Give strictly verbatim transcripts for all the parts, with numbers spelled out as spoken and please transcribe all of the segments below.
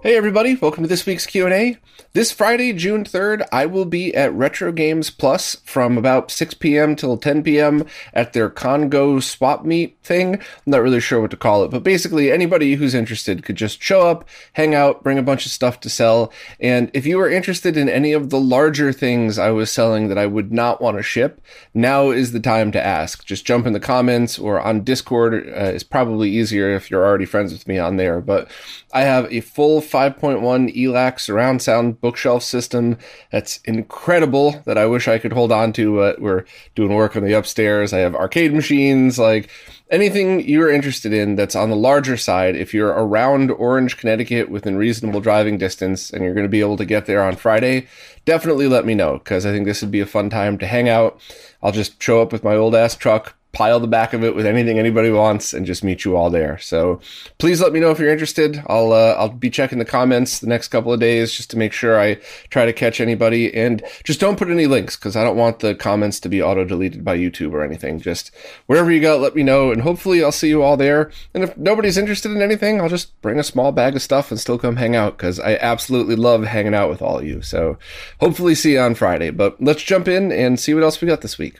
Hey everybody, welcome to this week's Q and A. This Friday, June third, I will be at Retro Games Plus from about six p.m. till ten p.m. at their Congo swap meet thing. I'm not really sure what to call it, but basically anybody who's interested could just show up, hang out, bring a bunch of stuff to sell, and if you are interested in any of the larger things I was selling that I would not want to ship, now is the time to ask. Just jump in the comments or on Discord. Uh, it's probably easier if you're already friends with me on there, but I have a full five point one E L A C surround sound bookshelf system that's incredible that I wish I could hold on to, but we're doing work on the upstairs. I have arcade machines, like anything you're interested in that's on the larger side. If you're around Orange, Connecticut within reasonable driving distance and you're going to be able to get there on Friday, definitely let me know, because I think this would be a fun time to hang out. I'll just show up with my old ass truck, pile the back of it with anything anybody wants, and just meet you all there. So please let me know if you're interested. I'll uh, I'll be checking the comments the next couple of days just to make sure I try to catch anybody. And just don't put any links, because I don't want the comments to be auto-deleted by YouTube or anything. Just wherever you go, let me know, and hopefully I'll see you all there. And if nobody's interested in anything, I'll just bring a small bag of stuff and still come hang out, because I absolutely love hanging out with all of you. So hopefully see you on Friday. But let's jump in and see what else we got this week.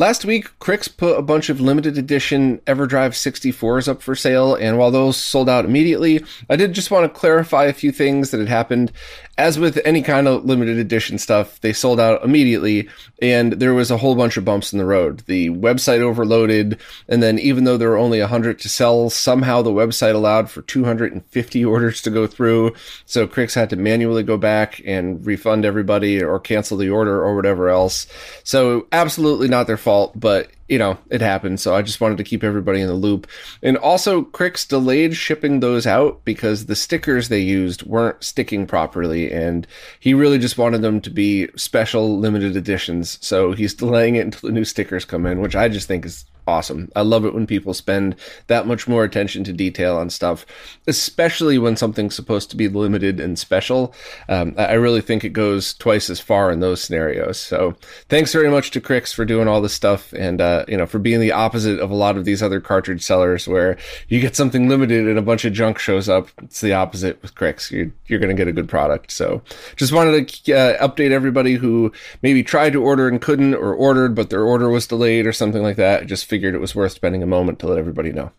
Last week, Crix put a bunch of limited edition EverDrive sixty-fours up for sale, and while those sold out immediately, I did just want to clarify a few things that had happened. As with any kind of limited edition stuff, they sold out immediately, and there was a whole bunch of bumps in the road. The website overloaded, and then even though there were only one hundred to sell, somehow the website allowed for two hundred fifty orders to go through, so Crix had to manually go back and refund everybody or cancel the order or whatever else. So absolutely not their fault. fault, but you know, it happened. So I just wanted to keep everybody in the loop. And also, Crix delayed shipping those out because the stickers they used weren't sticking properly, and he really just wanted them to be special limited editions. So he's delaying it until the new stickers come in, which I just think is awesome. I love it when people spend that much more attention to detail on stuff, especially when something's supposed to be limited and special. Um, I really think it goes twice as far in those scenarios. So thanks very much to Crix for doing all this stuff, and uh, you know, for being the opposite of a lot of these other cartridge sellers where you get something limited and a bunch of junk shows up. It's the opposite with Crix. You're, you're going to get a good product. So just wanted to uh, update everybody who maybe tried to order and couldn't, or ordered but their order was delayed or something like that. I just figured it was worth spending a moment to let everybody know.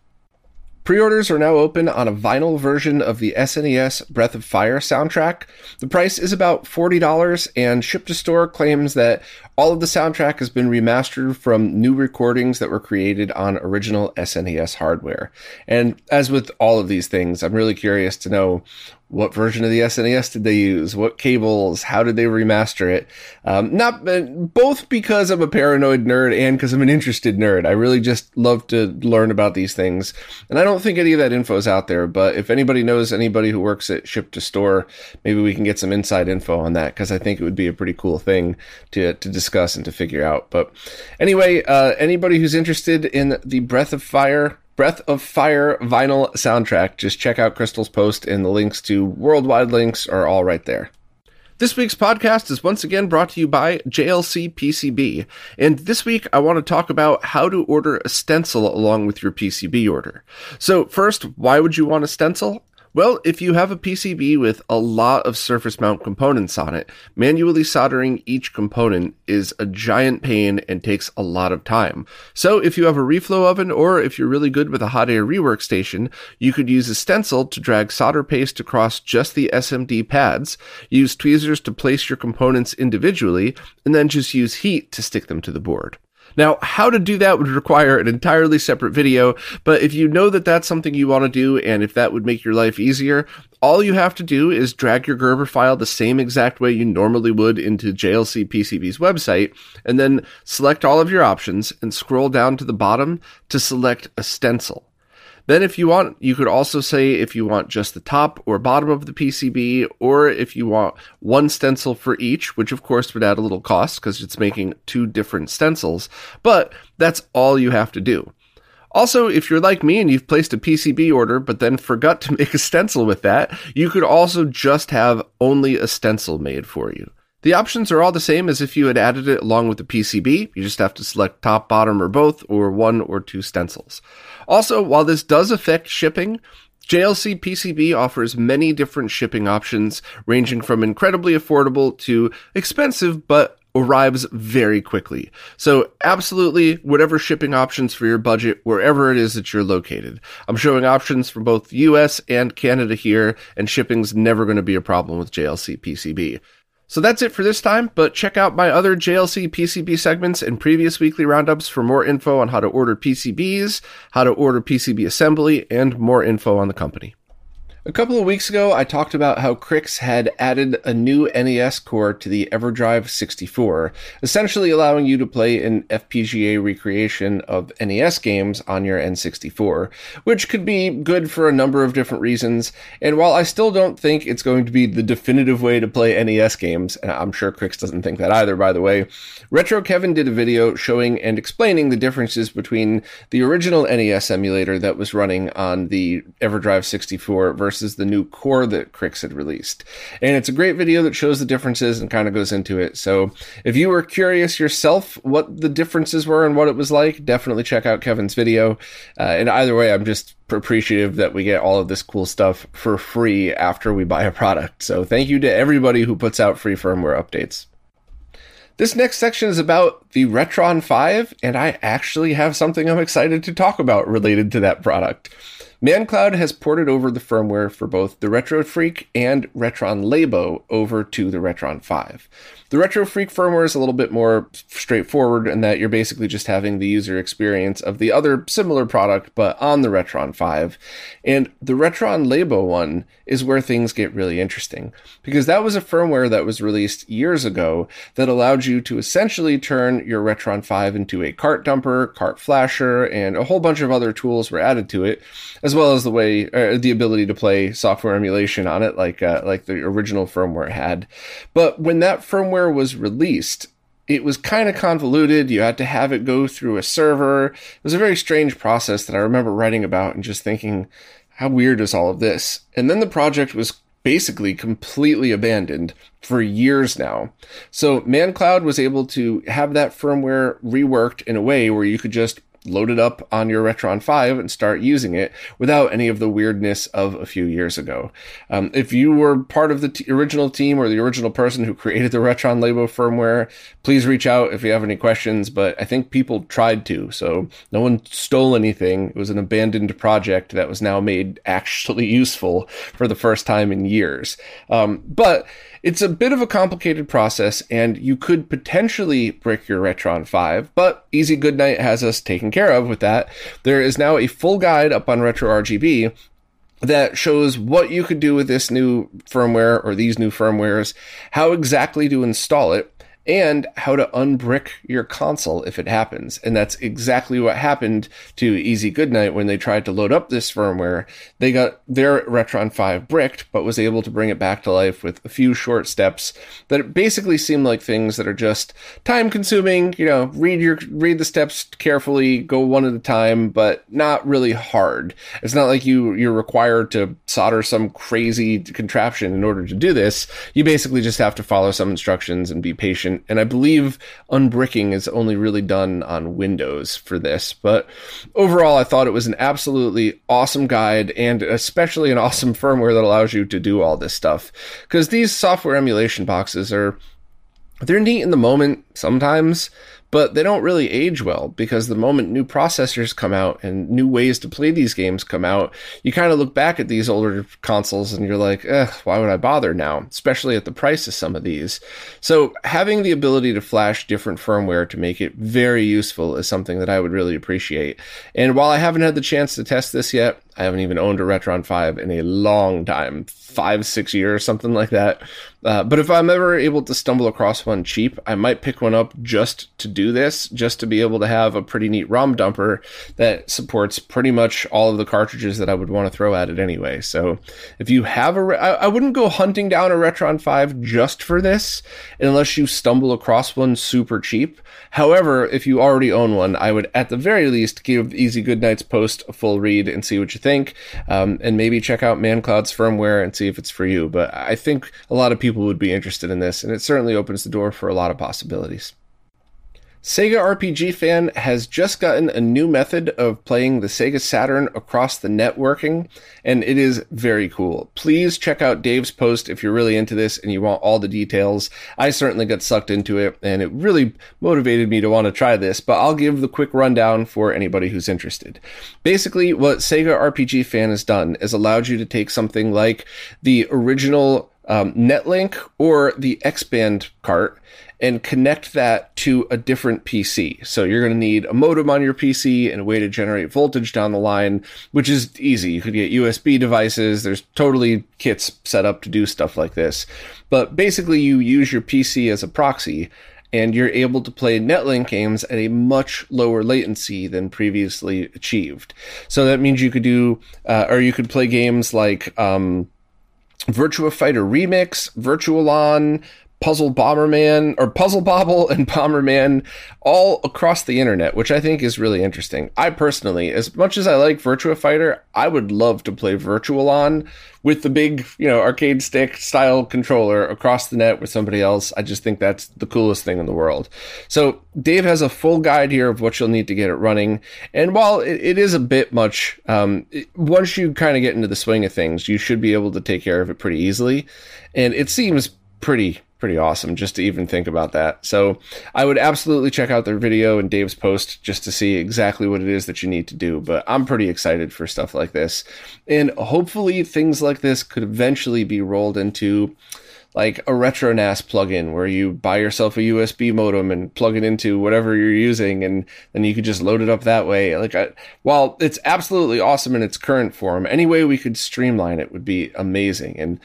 Pre-orders are now open on a vinyl version of the S N E S Breath of Fire soundtrack. The price is about forty dollars, and Ship to Store claims that all of the soundtrack has been remastered from new recordings that were created on original S N E S hardware. And as with all of these things, I'm really curious to know, what version of the S N E S did they use? What cables? How did they remaster it? Um, not both because I'm a paranoid nerd and because I'm an interested nerd. I really just love to learn about these things. And I don't think any of that info is out there, but if anybody knows anybody who works at Ship to Store, maybe we can get some inside info on that, because I think it would be a pretty cool thing to, to discuss and to figure out. But anyway, uh, anybody who's interested in the Breath of Fire Breath of Fire vinyl soundtrack, just check out Crystal's post, and the links to worldwide links are all right there. This week's podcast is once again brought to you by J L C P C B, and this week I want to talk about how to order a stencil along with your P C B order. So first, why would you want a stencil? Well, if you have a P C B with a lot of surface mount components on it, manually soldering each component is a giant pain and takes a lot of time. So if you have a reflow oven, or if you're really good with a hot air rework station, you could use a stencil to drag solder paste across just the S M D pads, use tweezers to place your components individually, and then just use heat to stick them to the board. Now, how to do that would require an entirely separate video, but if you know that that's something you want to do and if that would make your life easier, all you have to do is drag your Gerber file the same exact way you normally would into J L C P C B's website, and then select all of your options and scroll down to the bottom to select a stencil. Then if you want, you could also say if you want just the top or bottom of the P C B, or if you want one stencil for each, which of course would add a little cost because it's making two different stencils, but that's all you have to do. Also, if you're like me and you've placed a P C B order but then forgot to make a stencil with that, you could also just have only a stencil made for you. The options are all the same as if you had added it along with the P C B. You just have to select top, bottom, or both, or one or two stencils. Also, while this does affect shipping, J L C P C B offers many different shipping options, ranging from incredibly affordable to expensive, but arrives very quickly. So absolutely whatever shipping options for your budget, wherever it is that you're located. I'm showing options for both the U S and Canada here, and shipping's never going to be a problem with J L C P C B. So that's it for this time, but check out my other J L C P C B segments and previous weekly roundups for more info on how to order P C Bs, how to order P C B assembly, and more info on the company. A couple of weeks ago, I talked about how Crix had added a new N E S core to the EverDrive sixty-four, essentially allowing you to play an F P G A recreation of N E S games on your N sixty-four, which could be good for a number of different reasons, and while I still don't think it's going to be the definitive way to play N E S games, and I'm sure Crix doesn't think that either, by the way, Retro Kevin did a video showing and explaining the differences between the original N E S emulator that was running on the EverDrive sixty-four versus versus the new core that Crix had released. And it's a great video that shows the differences and kind of goes into it. So if you were curious yourself what the differences were and what it was like, definitely check out Kevin's video. Uh, and either way, I'm just appreciative that we get all of this cool stuff for free after we buy a product. So thank you to everybody who puts out free firmware updates. This next section is about the Retron five, and I actually have something I'm excited to talk about related to that product. ManCloud has ported over the firmware for both the Retro Freak and Retron Labo over to the Retron five. The Retro Freak firmware is a little bit more straightforward in that you're basically just having the user experience of the other similar product, but on the Retron five. And the Retron Labo one is where things get really interesting, because that was a firmware that was released years ago that allowed you you to essentially turn your Retron five into a cart dumper, cart flasher, and a whole bunch of other tools were added to it, as well as the way, uh, the ability to play software emulation on it, like uh, like the original firmware had. But when that firmware was released, it was kind of convoluted. You had to have it go through a server. It was a very strange process that I remember writing about and just thinking, how weird is all of this? And then the project was basically completely abandoned for years now. So ManCloud was able to have that firmware reworked in a way where you could just load it up on your Retron five and start using it without any of the weirdness of a few years ago. Um, if you were part of the t- original team or the original person who created the Retron Labo firmware, please reach out if you have any questions, but I think people tried to, so no one stole anything. It was an abandoned project that was now made actually useful for the first time in years. Um, but it's a bit of a complicated process, and you could potentially brick your Retron five, but EasyGoodnight has us taken care of with that. There is now a full guide up on RetroRGB that shows what you could do with this new firmware or these new firmwares, how exactly to install it, and how to unbrick your console if it happens. And that's exactly what happened to EasyGoodnight when they tried to load up this firmware. They got their Retron five bricked, but was able to bring it back to life with a few short steps that basically seem like things that are just time-consuming. You know, read your read the steps carefully, go one at a time, but not really hard. It's not like you, you're required to solder some crazy contraption in order to do this. You basically just have to follow some instructions and be patient. And I believe unbricking is only really done on Windows for this. But overall, I thought it was an absolutely awesome guide, and especially an awesome firmware that allows you to do all this stuff. Because these software emulation boxes are, they're neat in the moment sometimes, But they don't really age well, because the moment new processors come out and new ways to play these games come out, you kind of look back at these older consoles and you're like, eh, why would I bother now? Especially at the price of some of these. So having the ability to flash different firmware to make it very useful is something that I would really appreciate. And while I haven't had the chance to test this yet, I haven't even owned a Retron five in a long time, five, six years, something like that. Uh, but if I'm ever able to stumble across one cheap, I might pick one up just to do this, just to be able to have a pretty neat ROM dumper that supports pretty much all of the cartridges that I would want to throw at it anyway. So if you have a, re- I, I wouldn't go hunting down a Retron five just for this, unless you stumble across one super cheap. However, if you already own one, I would at the very least give Easy Goodnight's post a full read and see what you think. think um, and maybe check out ManCloud's firmware and see if it's for you. But I think a lot of people would be interested in this, and it certainly opens the door for a lot of possibilities. Sega R P G Fan has just gotten a new method of playing the Sega Saturn across the networking, and it is very cool. Please check out Dave's post if you're really into this and you want all the details. I certainly got sucked into it, and it really motivated me to want to try this, but I'll give the quick rundown for anybody who's interested. Basically, what Sega R P G Fan has done is allowed you to take something like the original um, Netlink or the X-Band cart and connect that to a different P C. So you're going to need a modem on your P C and a way to generate voltage down the line, which is easy. You could get U S B devices. There's totally kits set up to do stuff like this. But basically, you use your P C as a proxy, and you're able to play Netlink games at a much lower latency than previously achieved. So that means you could do, uh, or you could play games like um, Virtua Fighter Remix, Virtualon, Puzzle Bomberman, or Puzzle Bobble and Bomberman all across the internet, which I think is really interesting. I personally, as much as I like Virtua Fighter, I would love to play Virtualon with the big, you know, arcade stick style controller across the net with somebody else. I just think that's the coolest thing in the world. So Dave has a full guide here of what you'll need to get it running. And while it, it is a bit much, um, it, once you kind of get into the swing of things, you should be able to take care of it pretty easily. And it seems pretty pretty awesome just to even think about that. So I would absolutely check out their video and Dave's post just to see exactly what it is that you need to do. But I'm pretty excited for stuff like this. And hopefully things like this could eventually be rolled into like a retro N A S plugin where you buy yourself a U S B modem and plug it into whatever you're using, and then you could just load it up that way. Like, I, while it's absolutely awesome in its current form, any way we could streamline it would be amazing. And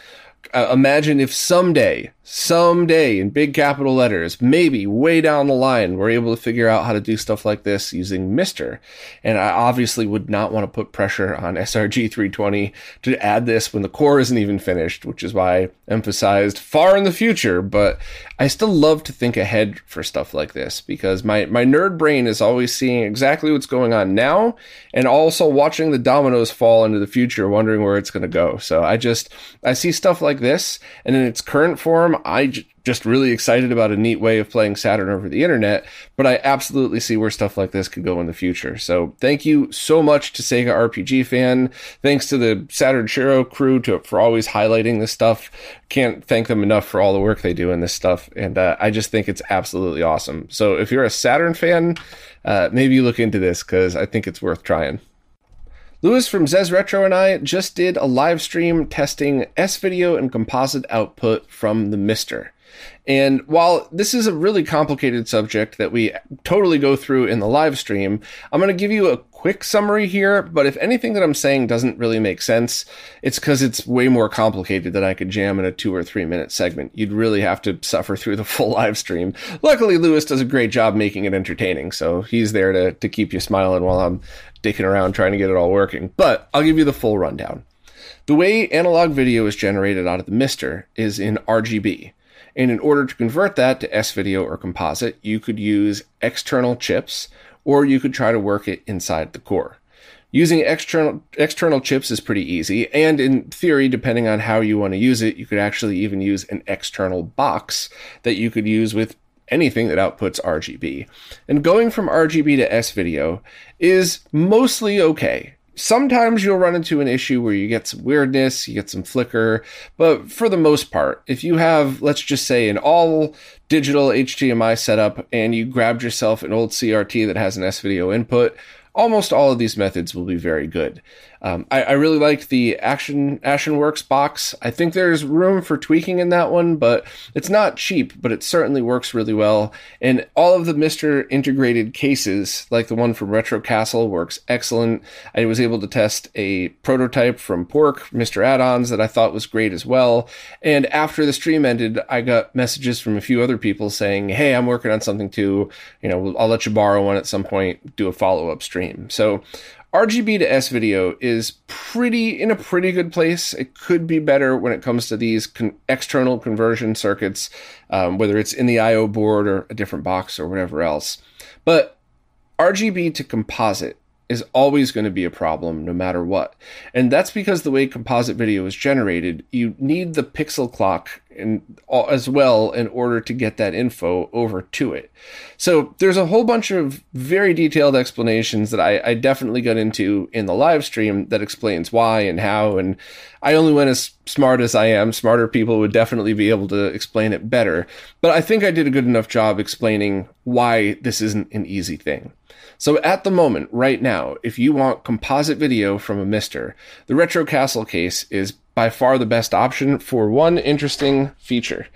Uh, imagine if someday, someday in big capital letters, maybe way down the line, we're able to figure out how to do stuff like this using Mister. And I obviously would not want to put pressure on S R G three twenty to add this when the core isn't even finished, which is why I emphasized far in the future. But I still love to think ahead for stuff like this, because my, my nerd brain is always seeing exactly what's going on now and also watching the dominoes fall into the future, wondering where it's going to go. So I just, I see stuff like this, and in its current form, I j- just really excited about a neat way of playing Saturn over the internet, but I absolutely see where stuff like this could go in the future. So thank you so much to Sega R P G Fan. Thanks to the Saturn Shiro crew to, for always highlighting this stuff. Can't thank them enough for all the work they do in this stuff, and uh, I just think it's absolutely awesome. So if you're a Saturn fan, uh, maybe you look into this, because I think it's worth trying. Lewis from Zez Retro and I just did a live stream testing S-Video and composite output from the Mister. And while this is a really complicated subject that we totally go through in the live stream, I'm going to give you a quick summary here, but if anything that I'm saying doesn't really make sense, it's because it's way more complicated than I could jam in a two or three minute segment. You'd really have to suffer through the full live stream. Luckily, Lewis does a great job making it entertaining, so he's there to, to keep you smiling while I'm dicking around trying to get it all working. But I'll give you the full rundown. The way analog video is generated out of the Mister is in R G B. And in order to convert that to S-Video or composite, you could use external chips, or you could try to work it inside the core. Using external external chips is pretty easy, and in theory, depending on how you want to use it, you could actually even use an external box that you could use with anything that outputs R G B. And going from R G B to S-Video is mostly okay. Sometimes you'll run into an issue where you get some weirdness, you get some flicker, but for the most part, if you have, let's just say, an all digital H D M I setup and you grabbed yourself an old C R T that has an S-Video input, almost all of these methods will be very good. Um, I, I really like the Action Actionworks box. I think there's room for tweaking in that one, but it's not cheap, but it certainly works really well. And all of the Mister integrated cases, like the one from Retro Castle, works excellent. I was able to test a prototype from Pork, Mister Add-ons, that I thought was great as well. And after the stream ended, I got messages from a few other people saying, hey, I'm working on something too. You know, I'll let you borrow one at some point, do a follow-up stream. So R G B to S-Video is pretty in a pretty good place. It could be better when it comes to these con- external conversion circuits, um, whether it's in the I O board or a different box or whatever else. But R G B to composite is always going to be a problem no matter what. And that's because the way composite video is generated, you need the pixel clock in, as well in order to get that info over to it. So there's a whole bunch of very detailed explanations that I, I definitely got into in the live stream that explains why and how. And I only went as smart as I am. Smarter people would definitely be able to explain it better. But I think I did a good enough job explaining why this isn't an easy thing. So at the moment, right now, if you want composite video from a Mister, the Retro Castle case is by far the best option for one interesting feature.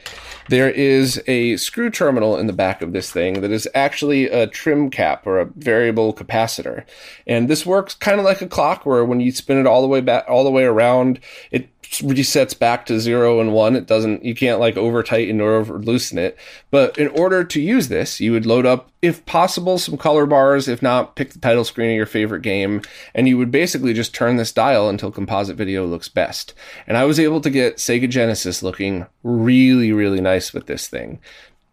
There is a screw terminal in the back of this thing that is actually a trim cap or a variable capacitor. And this works kind of like a clock where when you spin it all the way back, all the way around, it resets back to zero and one. It doesn't, you can't like over tighten or over loosen it. But in order to use this, you would load up, if possible, some color bars. If not, pick the title screen of your favorite game. And you would basically just turn this dial until composite video looks best. And I was able to get Sega Genesis looking really, really nice with this thing.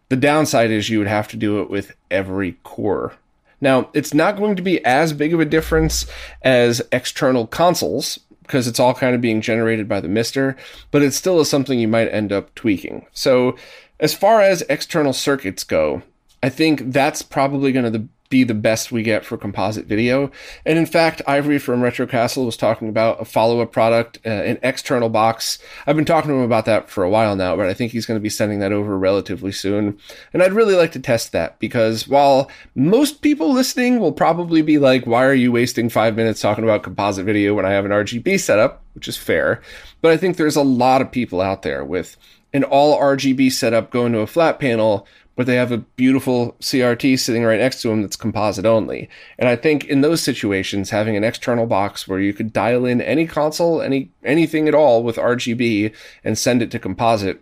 The downside is you would have to do it with every core. Now, it's not going to be as big of a difference as external consoles, because it's all kind of being generated by the Mister, but it still is something you might end up tweaking. So as far as external circuits go, I think that's probably going to be the best we get for composite video. And in fact, Ivory from Retro Castle was talking about a follow-up product, uh, an external box. I've been talking to him about that for a while now, but I think he's going to be sending that over relatively soon. And I'd really like to test that, because while most people listening will probably be like, why are you wasting five minutes talking about composite video when I have an R G B setup, which is fair. But I think there's a lot of people out there with an all R G B setup going to a flat panel, but they have a beautiful C R T sitting right next to them that's composite only. And I think in those situations, having an external box where you could dial in any console, any anything at all with R G B and send it to composite,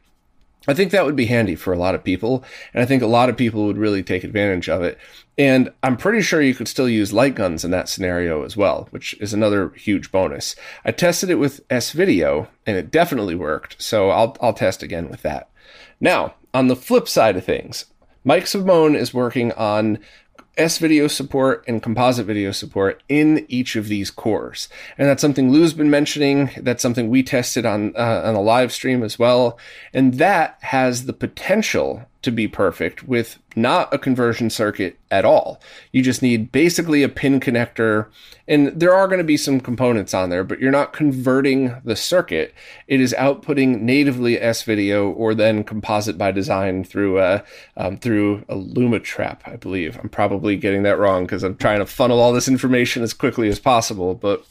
I think that would be handy for a lot of people. And I think a lot of people would really take advantage of it. And I'm pretty sure you could still use light guns in that scenario as well, which is another huge bonus. I tested it with S-Video and it definitely worked. So I'll I'll test again with that. Now, on the flip side of things, Mike Simone is working on S-Video support and composite video support in each of these cores. And that's something Lou's been mentioning. That's something we tested on uh, on a live stream as well. And that has the potential to be perfect with not a conversion circuit at all. You just need basically a pin connector, and there are going to be some components on there, but you're not converting the circuit. It is outputting natively S-Video or then composite by design through a um, through a LumaTrap, I believe. I'm probably getting that wrong because I'm trying to funnel all this information as quickly as possible, but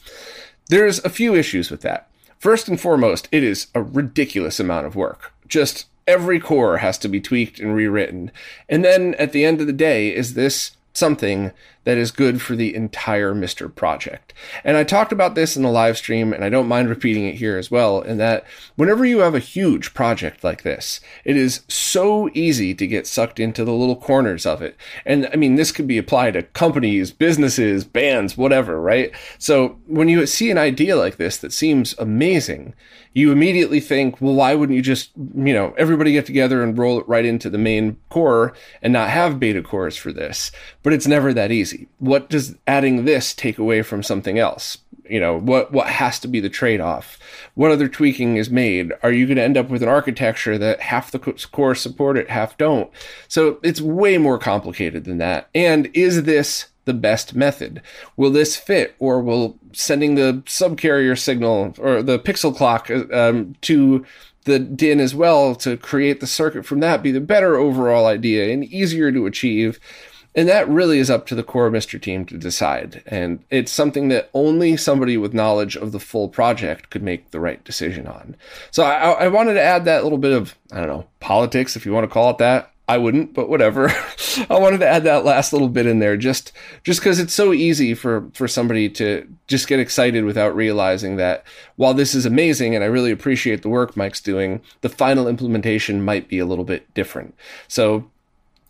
there's a few issues with that. First and foremost, it is a ridiculous amount of work. Just every core has to be tweaked and rewritten. And then at the end of the day, is this something that is good for the entire Mister project? And I talked about this in the live stream, and I don't mind repeating it here as well, in that whenever you have a huge project like this, it is so easy to get sucked into the little corners of it. And I mean, this could be applied to companies, businesses, bands, whatever, right? So when you see an idea like this that seems amazing, you immediately think, well, why wouldn't you just, you know, everybody get together and roll it right into the main core and not have beta cores for this? But it's never that easy. What does adding this take away from something else? You know, what, what has to be the trade-off? What other tweaking is made? Are you going to end up with an architecture that half the cores support it, half don't? So it's way more complicated than that. And is this the best method? Will this fit, or will sending the subcarrier signal or the pixel clock um, to the D I N as well to create the circuit from that be the better overall idea and easier to achieve? And that really is up to the core Mister team to decide. And it's something that only somebody with knowledge of the full project could make the right decision on. So I, I wanted to add that little bit of, I don't know, politics, if you want to call it that. I wouldn't, but whatever. I wanted to add that last little bit in there just just because it's so easy for, for somebody to just get excited without realizing that while this is amazing and I really appreciate the work Mike's doing, the final implementation might be a little bit different. So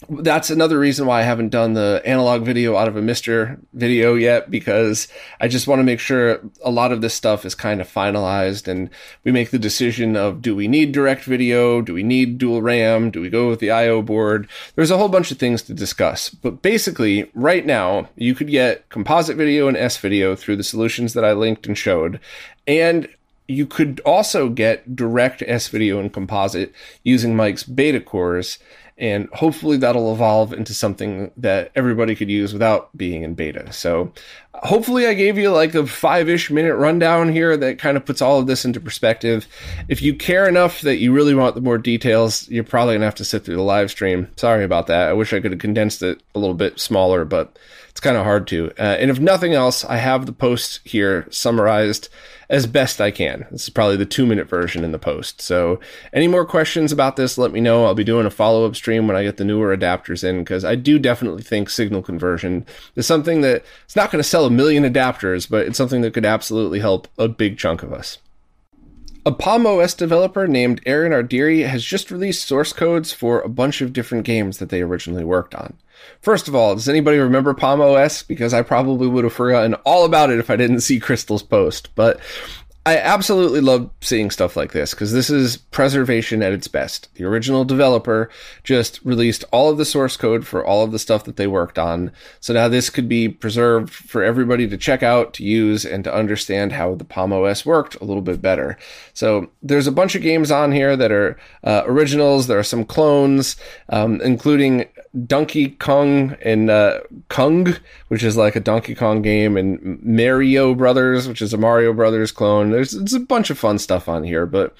that's another reason why I haven't done the analog video out of a Mister video yet, because I just want to make sure a lot of this stuff is kind of finalized and we make the decision of, do we need direct video? Do we need dual RAM? Do we go with the I O board? There's a whole bunch of things to discuss. But basically, right now, you could get composite video and S-Video through the solutions that I linked and showed. And you could also get direct S-Video and composite using Mike's beta cores. And hopefully that'll evolve into something that everybody could use without being in beta. So hopefully I gave you like a five-ish minute rundown here that kind of puts all of this into perspective. If you care enough that you really want the more details, you're probably going to have to sit through the live stream. Sorry about that. I wish I could have condensed it a little bit smaller, but it's kind of hard to. Uh, and if nothing else, I have the post here summarized as best I can. This is probably the two-minute version in the post. So any more questions about this, let me know. I'll be doing a follow-up stream when I get the newer adapters in, because I do definitely think signal conversion is something that it's not going to sell a million adapters, but it's something that could absolutely help a big chunk of us. A Palm O S developer named Aaron Ardiri has just released source codes for a bunch of different games that they originally worked on. First of all, does anybody remember Palm O S? Because I probably would have forgotten all about it if I didn't see Crystal's post. But I absolutely love seeing stuff like this, because this is preservation at its best. The original developer just released all of the source code for all of the stuff that they worked on. So now this could be preserved for everybody to check out, to use, and to understand how the Palm O S worked a little bit better. So there's a bunch of games on here that are uh, originals. There are some clones, um, including Donkey Kong and uh, Kung, which is like a Donkey Kong game, and Mario Brothers, which is a Mario Brothers clone. There's, there's a bunch of fun stuff on here, but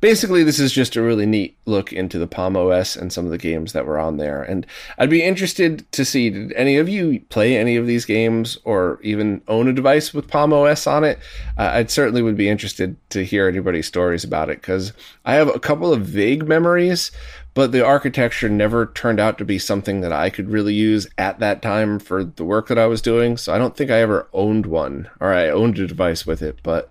basically this is just a really neat look into the Palm O S and some of the games that were on there. And I'd be interested to see, did any of you play any of these games or even own a device with Palm O S on it? Uh, I'd certainly would be interested to hear anybody's stories about it, because I have a couple of vague memories, but the architecture never turned out to be something that I could really use at that time for the work that I was doing. So I don't think I ever owned one, or I owned a device with it, but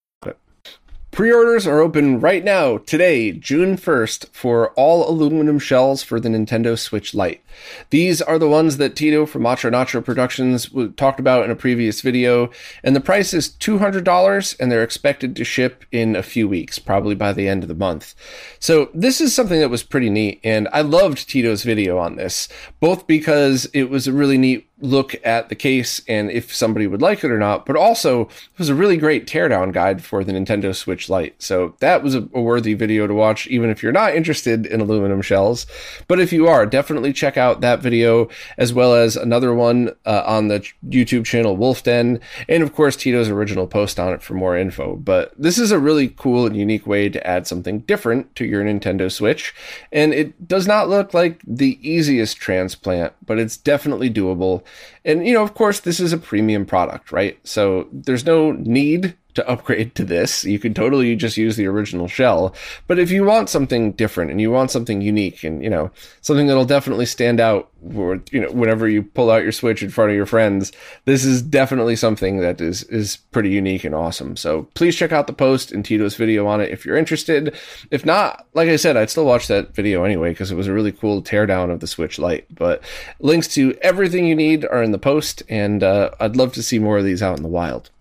Pre-orders are open right now, today, June first, for all aluminum shells for the Nintendo Switch Lite. These are the ones that Tito from Macho Nacho Productions talked about in a previous video, and the price is two hundred dollars, and they're expected to ship in a few weeks, probably by the end of the month. So this is something that was pretty neat, and I loved Tito's video on this, both because it was a really neat look at the case and if somebody would like it or not, but also it was a really great teardown guide for the Nintendo Switch Lite. So that was a, a worthy video to watch, even if you're not interested in aluminum shells. But if you are, definitely check out that video, as well as another one uh, on the YouTube channel Wolf Den, and of course Tito's original post on it for more info. But this is a really cool and unique way to add something different to your Nintendo Switch, and it does not look like the easiest transplant, but it's definitely doable. And, you know, of course, this is a premium product, right? So there's no need to upgrade to this. You could totally just use the original shell. But if you want something different and you want something unique and, you know, something that'll definitely stand out, or, you know, whenever you pull out your Switch in front of your friends, this is definitely something that is, is pretty unique and awesome. So please check out the post and Tito's video on it if you're interested. If not, like I said, I'd still watch that video anyway, because it was a really cool teardown of the Switch Lite. But links to everything you need are in the post, and uh, I'd love to see more of these out in the wild.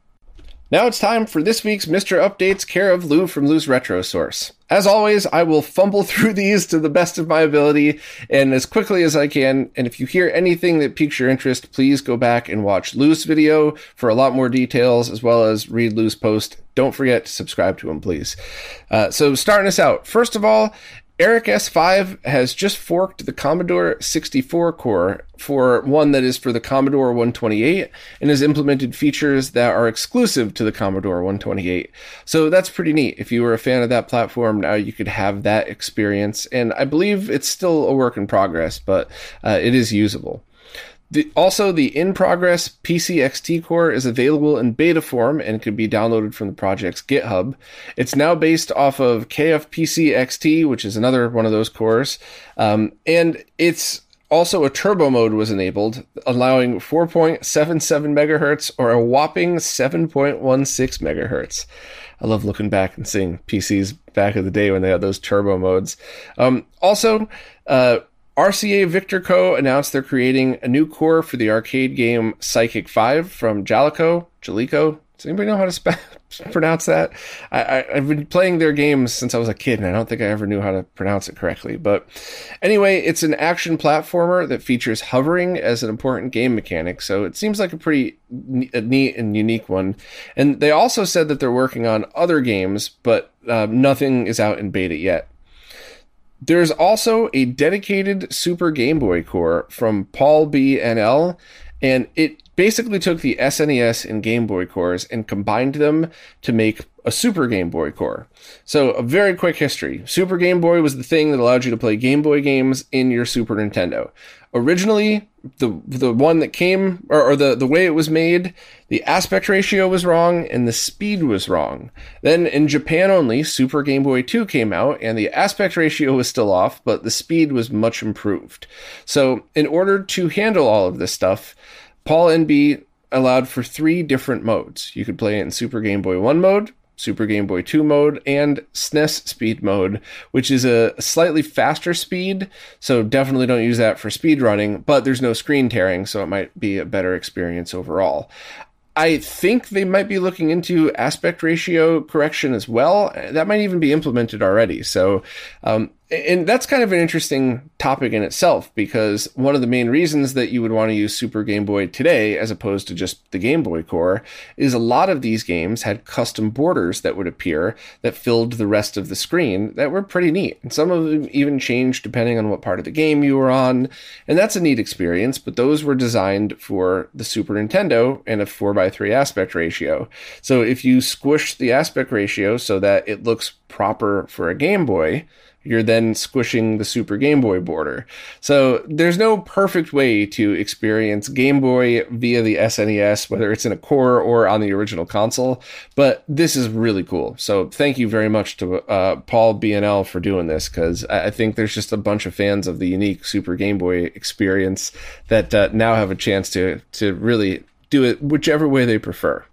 Now it's time for this week's Mister Updates, care of Lou from Lou's Retro Source. As always, I will fumble through these to the best of my ability and as quickly as I can. And if you hear anything that piques your interest, please go back and watch Lou's video for a lot more details, as well as read Lou's post. Don't forget to subscribe to him, please. Uh, so starting us out, first of all, Eric S five has just forked the Commodore sixty-four core for one that is for the Commodore one twenty-eight and has implemented features that are exclusive to the Commodore one twenty-eight. So that's pretty neat. If you were a fan of that platform, now you could have that experience. And I believe it's still a work in progress, but uh, it is usable. The, also, the in-progress P C X T core is available in beta form and can be downloaded from the project's GitHub. It's now based off of K F P C X T, which is another one of those cores, um, and it's also a turbo mode was enabled, allowing four point seven seven megahertz or a whopping seven point one six megahertz. I love looking back and seeing P Cs back in the day when they had those turbo modes. Um, also, uh, R C A Victor Co. announced they're creating a new core for the arcade game Psychic five from Jalico. Jalico? Does anybody know how to sp- pronounce that? I, I, I've been playing their games since I was a kid, and I don't think I ever knew how to pronounce it correctly. But anyway, it's an action platformer that features hovering as an important game mechanic, so it seems like a pretty ne- a neat and unique one. And they also said that they're working on other games, but uh, nothing is out in beta yet. There's also a dedicated Super Game Boy core from Paul B N L, and it basically took the S N E S and Game Boy cores and combined them to make a Super Game Boy core. So a very quick history. Super Game Boy was the thing that allowed you to play Game Boy games in your Super Nintendo. Originally, the the one that came, or, or the, the way it was made, the aspect ratio was wrong and the speed was wrong. Then in Japan only, Super Game Boy two came out and the aspect ratio was still off, but the speed was much improved. So in order to handle all of this stuff, Paul N B allowed for three different modes. You could play it in Super Game Boy one mode, Super Game Boy two mode, and S N E S speed mode, which is a slightly faster speed, so definitely don't use that for speed running, but there's no screen tearing, so it might be a better experience overall. I think they might be looking into aspect ratio correction as well. That might even be implemented already. So, um, and that's kind of an interesting topic in itself, because one of the main reasons that you would want to use Super Game Boy today, as opposed to just the Game Boy core, is a lot of these games had custom borders that would appear that filled the rest of the screen that were pretty neat. And some of them even changed depending on what part of the game you were on. And that's a neat experience, but those were designed for the Super Nintendo and a four by three aspect ratio. So if you squish the aspect ratio so that it looks proper for a Game Boy, you're then squishing the Super Game Boy border. So there's no perfect way to experience Game Boy via the S N E S, whether it's in a core or on the original console, but this is really cool. So thank you very much to uh, Paul B N L for doing this, because I think there's just a bunch of fans of the unique Super Game Boy experience that uh, now have a chance to to really do it whichever way they prefer.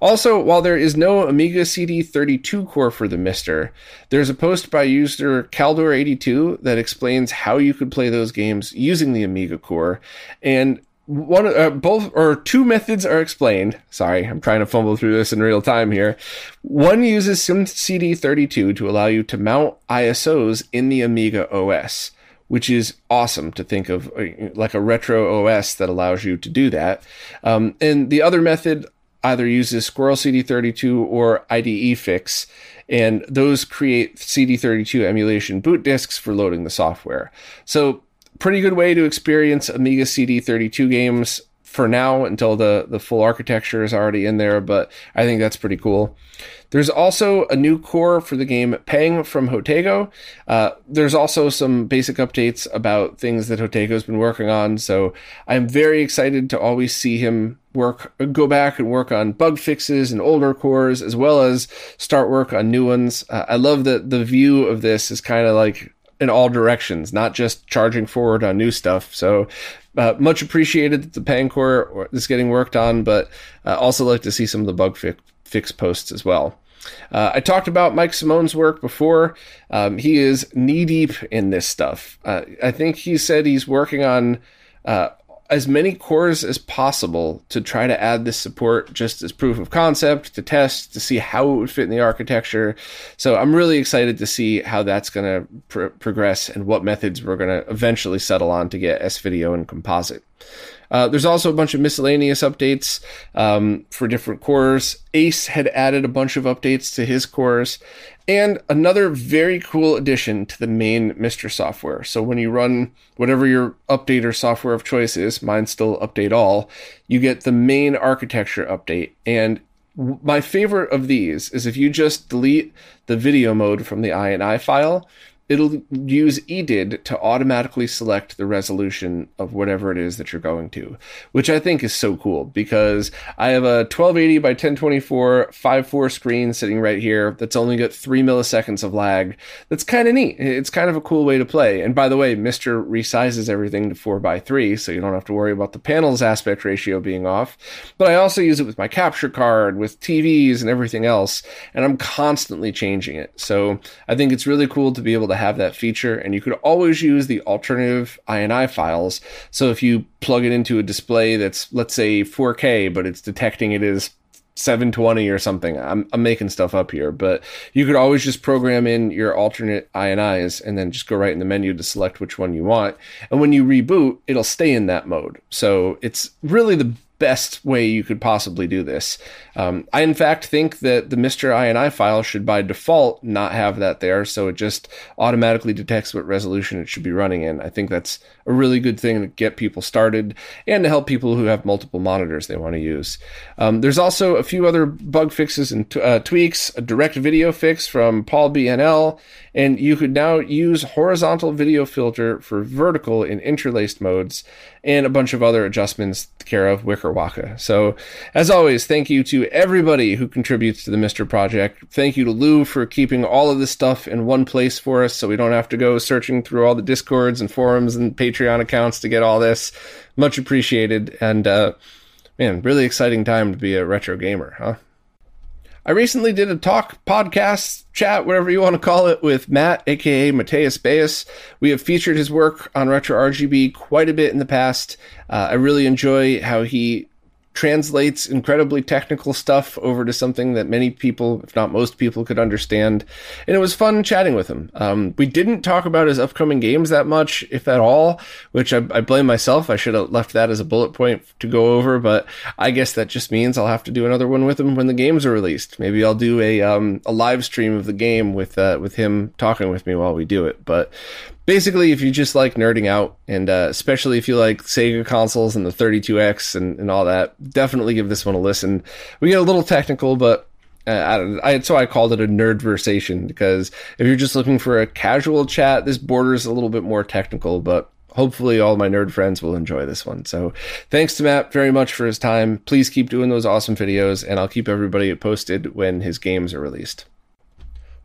Also, while there is no Amiga C D thirty-two core for the Mister, there's a post by user Caldor eighty-two that explains how you could play those games using the Amiga core, and one, uh, both or two methods are explained. Sorry, I'm trying to fumble through this in real time here. One uses SimCD thirty-two to allow you to mount I S Os in the Amiga O S, which is awesome to think of, like a retro O S that allows you to do that. Um, and the other method either uses Squirrel C D thirty-two or I D E Fix, and those create C D thirty-two emulation boot disks for loading the software. So pretty good way to experience Amiga C D thirty-two games for now, until the, the full architecture is already in there, but I think that's pretty cool. There's also a new core for the game Pang from Hotego. Uh, there's also some basic updates about things that Hotego's been working on, so I'm very excited to always see him work, go back and work on bug fixes and older cores, as well as start work on new ones. Uh, I love that the view of this is kind of like in all directions, not just charging forward on new stuff. So uh, much appreciated that the Pang core is getting worked on, but I uh, also like to see some of the bug fi- fix posts as well. Uh, I talked about Mike Simone's work before. Um, he is knee deep in this stuff. Uh, I think he said he's working on uh, as many cores as possible to try to add this support just as proof of concept, to test, to see how it would fit in the architecture. So I'm really excited to see how that's going to pr- progress and what methods we're going to eventually settle on to get S-Video and Composite. Uh, there's also a bunch of miscellaneous updates um, for different cores. Ace had added a bunch of updates to his cores, and another very cool addition to the main Mister software. So when you run whatever your update or software of choice is, mine's still Update All, you get the main architecture update. And my favorite of these is if you just delete the video mode from the I N I file, it'll use E D I D to automatically select the resolution of whatever it is that you're going to, which I think is so cool, because I have a twelve eighty by ten twenty-four five point four screen sitting right here that's only got three milliseconds of lag. That's kind of neat. It's kind of a cool way to play. And by the way, Mister resizes everything to four by three, so you don't have to worry about the panel's aspect ratio being off. But I also use it with my capture card, with T Vs and everything else, and I'm constantly changing it. So I think it's really cool to be able to have that feature, and you could always use the alternative I N I files. So if you plug it into a display that's, let's say, four K, but it's detecting it as seven twenty or something, I'm, I'm making stuff up here, but you could always just program in your alternate I N Is and then just go right in the menu to select which one you want. And when you reboot, it'll stay in that mode. So it's really the best way you could possibly do this. Um, I, in fact, think that the Mister I N I file should by default not have that there, so it just automatically detects what resolution it should be running in. I think that's a really good thing to get people started and to help people who have multiple monitors they want to use. Um, there's also a few other bug fixes and t- uh, tweaks, a direct video fix from Paul B N L, and you could now use horizontal video filter for vertical in interlaced modes, and a bunch of other adjustments to care of Wicker Waka. So, as always, thank you to everybody who contributes to the Mister Project. Thank you to Lou for keeping all of this stuff in one place for us, so we don't have to go searching through all the Discords and forums and Patreon accounts to get all this. Much appreciated, and uh, man, really exciting time to be a retro gamer, huh? I recently did a talk, podcast, chat, whatever you want to call it, with Matt, a k a. Mateus Bayes. We have featured his work on RetroRGB quite a bit in the past. Uh, I really enjoy how he translates incredibly technical stuff over to something that many people, if not most people, could understand. And it was fun chatting with him. Um, we didn't talk about his upcoming games that much, if at all, which I, I blame myself. I should have left that as a bullet point to go over, but I guess that just means I'll have to do another one with him when the games are released. Maybe I'll do a um, a live stream of the game with uh, with him talking with me while we do it. But basically, if you just like nerding out, and uh, especially if you like Sega consoles and the thirty-two X and, and all that, definitely give this one a listen. We get a little technical, but uh, I don't, I, so I called it a nerdversation, because if you're just looking for a casual chat, this borders a little bit more technical, but hopefully all my nerd friends will enjoy this one. So thanks to Matt very much for his time. Please keep doing those awesome videos, and I'll keep everybody posted when his games are released.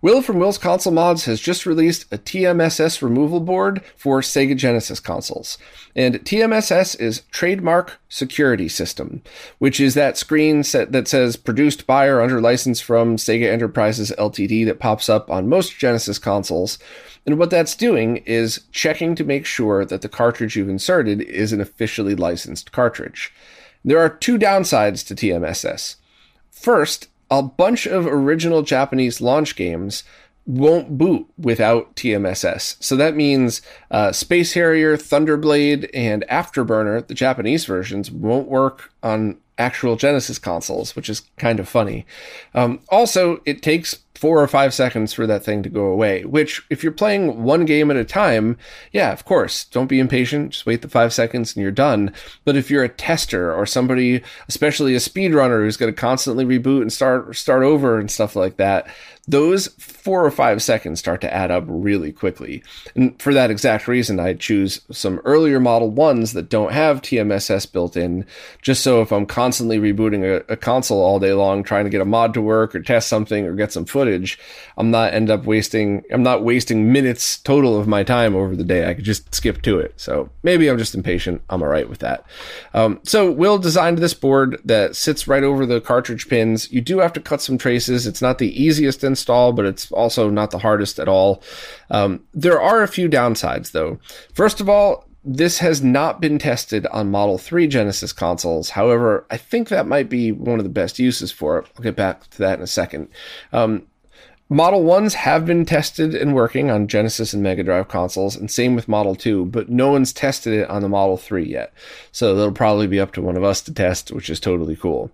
Will from Will's Console Mods has just released a T M S S removal board for Sega Genesis consoles. And T M S S is Trademark Security System, which is that screen set that says produced by or under license from Sega Enterprises L T D that pops up on most Genesis consoles. And what that's doing is checking to make sure that the cartridge you've inserted is an officially licensed cartridge. There are two downsides to T M S S. First, a bunch of original Japanese launch games won't boot without T M S S. So that means uh, Space Harrier, Thunderblade, and Afterburner, the Japanese versions, won't work on actual Genesis consoles, which is kind of funny. Um, also, it takes four or five seconds for that thing to go away, which, if you're playing one game at a time, yeah, of course, don't be impatient. Just wait the five seconds and you're done. But if you're a tester or somebody, especially a speedrunner who's going to constantly reboot and start start over and stuff like that, those four or five seconds start to add up really quickly. And for that exact reason, I choose some earlier model ones that don't have T M S S built in, just so if I'm constantly rebooting a, a console all day long, trying to get a mod to work or test something or get some footage, I'm not end up wasting, I'm not wasting minutes total of my time over the day. I could just skip to it. So maybe I'm just impatient. I'm all right with that. Um, so Will designed this board that sits right over the cartridge pins. You do have to cut some traces. It's not the easiest install, but it's also not the hardest at all. Um, there are a few downsides though. First of all, this has not been tested on Model three Genesis consoles. However, I think that might be one of the best uses for it. I'll get back to that in a second. Um, Model ones have been tested and working on Genesis and Mega Drive consoles, and same with Model two, but no one's tested it on the Model three yet. So that'll probably be up to one of us to test, which is totally cool.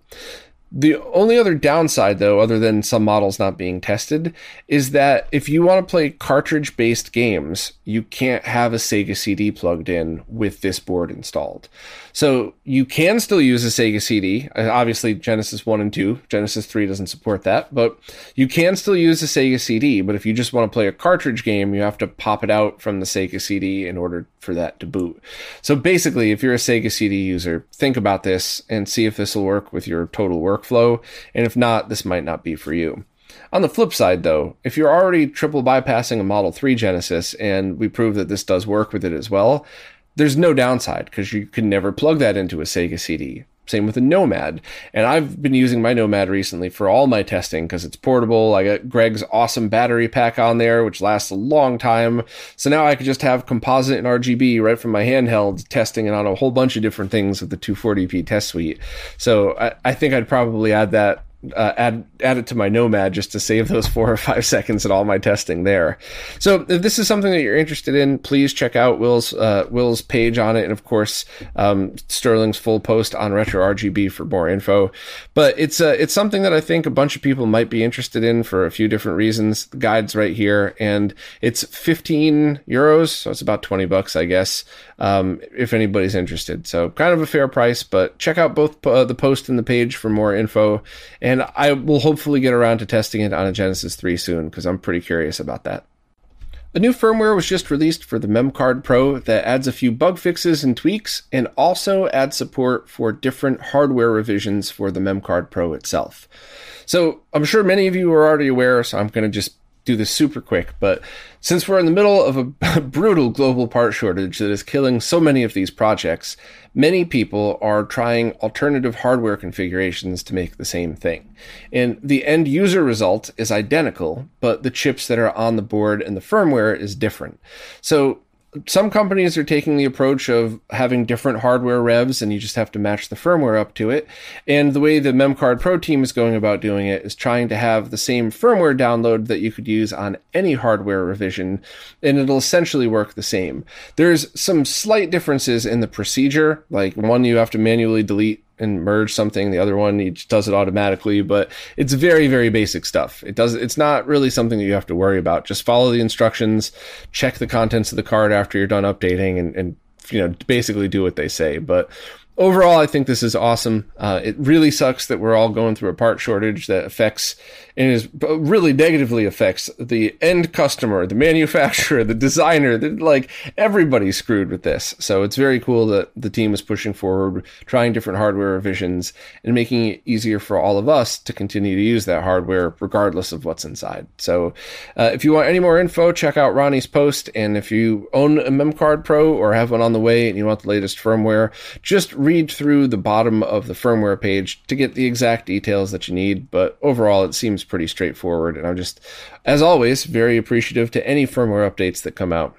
The only other downside, though, other than some models not being tested, is that if you want to play cartridge-based games, you can't have a Sega C D plugged in with this board installed. So you can still use a Sega C D. Obviously, Genesis one and two. Genesis three doesn't support that, but you can still use a Sega C D. But if you just want to play a cartridge game, you have to pop it out from the Sega C D in order for that to boot. So basically, if you're a Sega C D user, think about this and see if this will work with your total work flow, and if not, this might not be for you. On the flip side, though, if you're already triple bypassing a Model three Genesis, and we prove that this does work with it as well, there's no downside, because you can never plug that into a Sega C D. Same with a Nomad. And I've been using my Nomad recently for all my testing because it's portable. I got Greg's awesome battery pack on there, which lasts a long time. So now I could just have composite and R G B right from my handheld, testing it on a whole bunch of different things with the two forty p test suite. So I, I think I'd probably add that, uh, add, add it to my Nomad just to save those four or five seconds at all my testing there. So if this is something that you're interested in, please check out Will's, uh, Will's page on it. And of course, um, Sterling's full post on RetroRGB for more info, but it's uh, it's something that I think a bunch of people might be interested in for a few different reasons. The guide's right here, and it's fifteen euros. So it's about twenty bucks, I guess. Um, if anybody's interested, so kind of a fair price, but check out both uh, the post and the page for more info. And I will hopefully get around to testing it on a Genesis three soon, because I'm pretty curious about that. A new firmware was just released for the MemCard Pro that adds a few bug fixes and tweaks, and also adds support for different hardware revisions for the MemCard Pro itself. So I'm sure many of you are already aware, so I'm going to just do this super quick, but since we're in the middle of a brutal global part shortage that is killing so many of these projects, many people are trying alternative hardware configurations to make the same thing. And the end user result is identical, but the chips that are on the board and the firmware is different. So some companies are taking the approach of having different hardware revs, and you just have to match the firmware up to it. And the way the MemCard Pro team is going about doing it is trying to have the same firmware download that you could use on any hardware revision, and it'll essentially work the same. There's some slight differences in the procedure, like one you have to manually delete and merge something, the other one each does it automatically, but it's very, very basic stuff. It does, it's not really something that you have to worry about. Just follow the instructions, check the contents of the card after you're done updating, and, and you know, basically do what they say. But overall, I think this is awesome. Uh, it really sucks that we're all going through a part shortage that affects and is really negatively affects the end customer, the manufacturer, the designer, the, like everybody's screwed with this. So it's very cool that the team is pushing forward, trying different hardware revisions and making it easier for all of us to continue to use that hardware regardless of what's inside. So uh, if you want any more info, check out Ronnie's post. And if you own a MemCard Pro or have one on the way and you want the latest firmware, just read through the bottom of the firmware page to get the exact details that you need. But overall, it seems pretty straightforward. And I'm just, as always, very appreciative to any firmware updates that come out.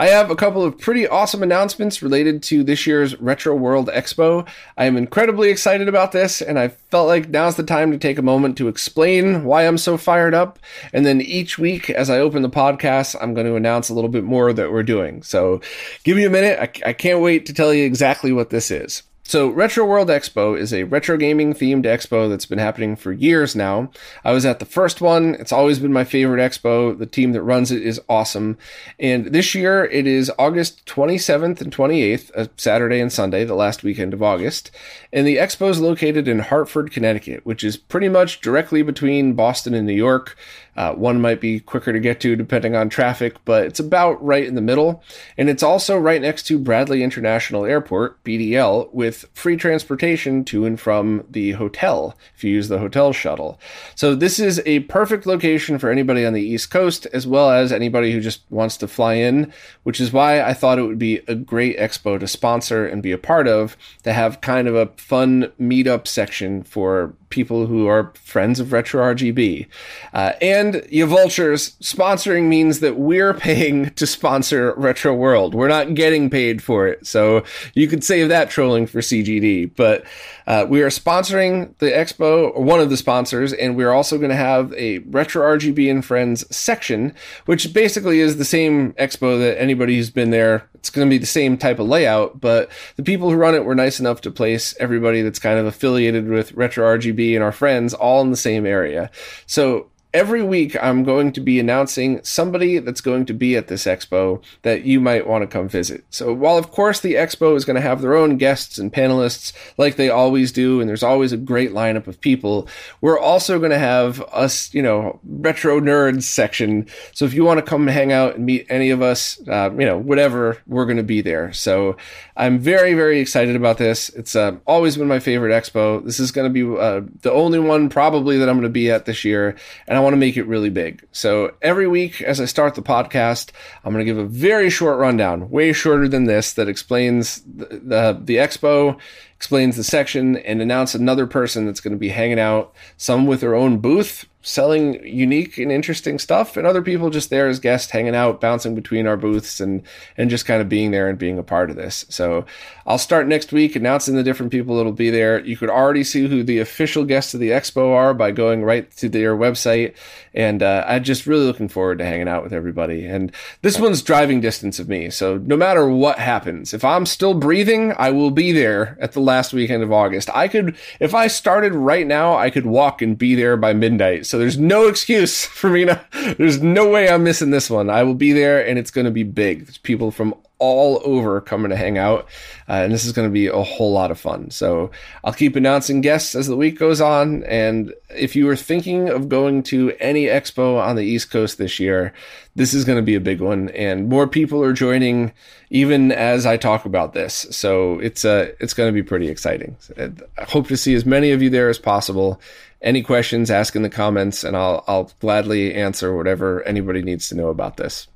I have a couple of pretty awesome announcements related to this year's Retro World Expo. I am incredibly excited about this, and I felt like now's the time to take a moment to explain why I'm so fired up. And then each week, as I open the podcast, I'm going to announce a little bit more that we're doing. So give me a minute. I, I can't wait to tell you exactly what this is. So Retro World Expo is a retro gaming themed expo that's been happening for years now. I was at the first one. It's always been my favorite expo. The team that runs it is awesome. And this year it is August twenty-seventh and twenty-eighth, a Saturday and Sunday, the last weekend of August. And the expo is located in Hartford, Connecticut, which is pretty much directly between Boston and New York. Uh, one might be quicker to get to depending on traffic, but it's about right in the middle. And it's also right next to Bradley International Airport, B D L, with free transportation to and from the hotel if you use the hotel shuttle. So this is a perfect location for anybody on the East Coast, as well as anybody who just wants to fly in, which is why I thought it would be a great expo to sponsor and be a part of, to have kind of a fun meetup section for people who are friends of RetroRGB. Uh, and you vultures, sponsoring means that we're paying to sponsor Retro World. We're not getting paid for it, so you could save that trolling for C G D. But uh, we are sponsoring the expo, or one of the sponsors, and we're also going to have a RetroRGB and Friends section, which basically is the same expo that anybody who's been there. It's going to be the same type of layout, but the people who run it were nice enough to place everybody that's kind of affiliated with RetroRGB and our friends all in the same area. So every week I'm going to be announcing somebody that's going to be at this expo that you might want to come visit. So while of course the expo is going to have their own guests and panelists like they always do, and there's always a great lineup of people, we're also going to have us, you know, retro nerds section. So if you want to come hang out and meet any of us, uh, you know, whatever, we're going to be there. So I'm very, very excited about this. It's uh, always been my favorite expo. This is going to be uh, the only one probably that I'm going to be at this year. And I want to make it really big. So every week as I start the podcast, I'm going to give a very short rundown, way shorter than this, that explains the, the, the expo, explains the section, and announce another person that's going to be hanging out, some with their own booth, selling unique and interesting stuff, and other people just there as guests, hanging out, bouncing between our booths, and and just kind of being there and being a part of this. So I'll start next week announcing the different people that'll be there. You could already see who the official guests of the expo are by going right to their website, and uh, I'm just really looking forward to hanging out with everybody. And this one's driving distance of me, so no matter what happens, if I'm still breathing, I will be there at the last weekend of August. I could, if I started right now, I could walk and be there by midnight. So there's no excuse for me to, there's no way I'm missing this one. I will be there, and it's going to be big. There's people from all over coming to hang out, uh, and this is going to be a whole lot of fun. So I'll keep announcing guests as the week goes on, and if you are thinking of going to any expo on the East Coast this year, this is going to be a big one, and more people are joining even as I talk about this. So it's uh, it's going to be pretty exciting. I hope to see as many of you there as possible. Any questions, ask in the comments, and I'll I'll gladly answer whatever anybody needs to know about this.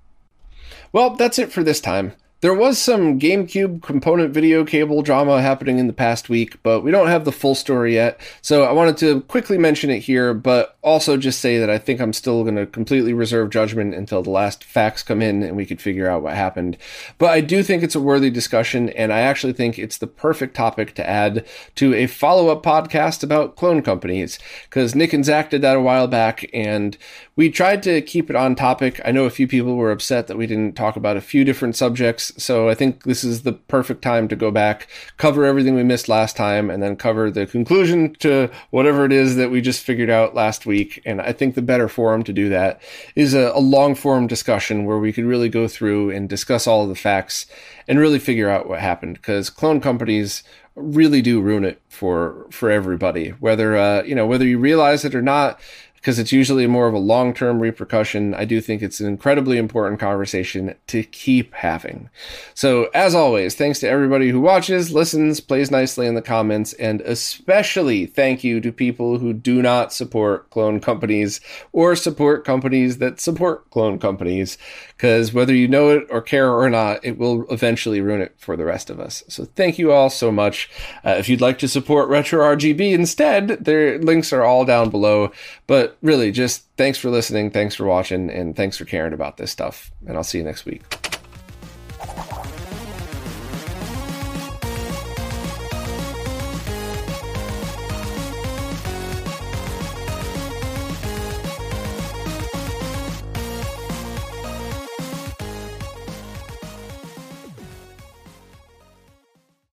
Well, that's it for this time. There was some GameCube component video cable drama happening in the past week, but we don't have the full story yet, so I wanted to quickly mention it here, but also just say that I think I'm still going to completely reserve judgment until the last facts come in and we could figure out what happened. But I do think it's a worthy discussion, and I actually think it's the perfect topic to add to a follow-up podcast about clone companies, because Nick and Zach did that a while back, and we tried to keep it on topic. I know a few people were upset that we didn't talk about a few different subjects, so I think this is the perfect time to go back, cover everything we missed last time, and then cover the conclusion to whatever it is that we just figured out last week. And I think the better forum to do that is a, a long-form discussion where we could really go through and discuss all of the facts and really figure out what happened, because clone companies really do ruin it for for everybody, whether uh, you know whether you realize it or not, because it's usually more of a long-term repercussion. I do think it's an incredibly important conversation to keep having. So, as always, thanks to everybody who watches, listens, plays nicely in the comments, and especially thank you to people who do not support clone companies or support companies that support clone companies, because whether you know it or care or not, it will eventually ruin it for the rest of us. So thank you all so much. Uh, if you'd like to support RetroRGB instead, their links are all down below, but really, just thanks for listening, thanks for watching, and thanks for caring about this stuff. And I'll see you next week.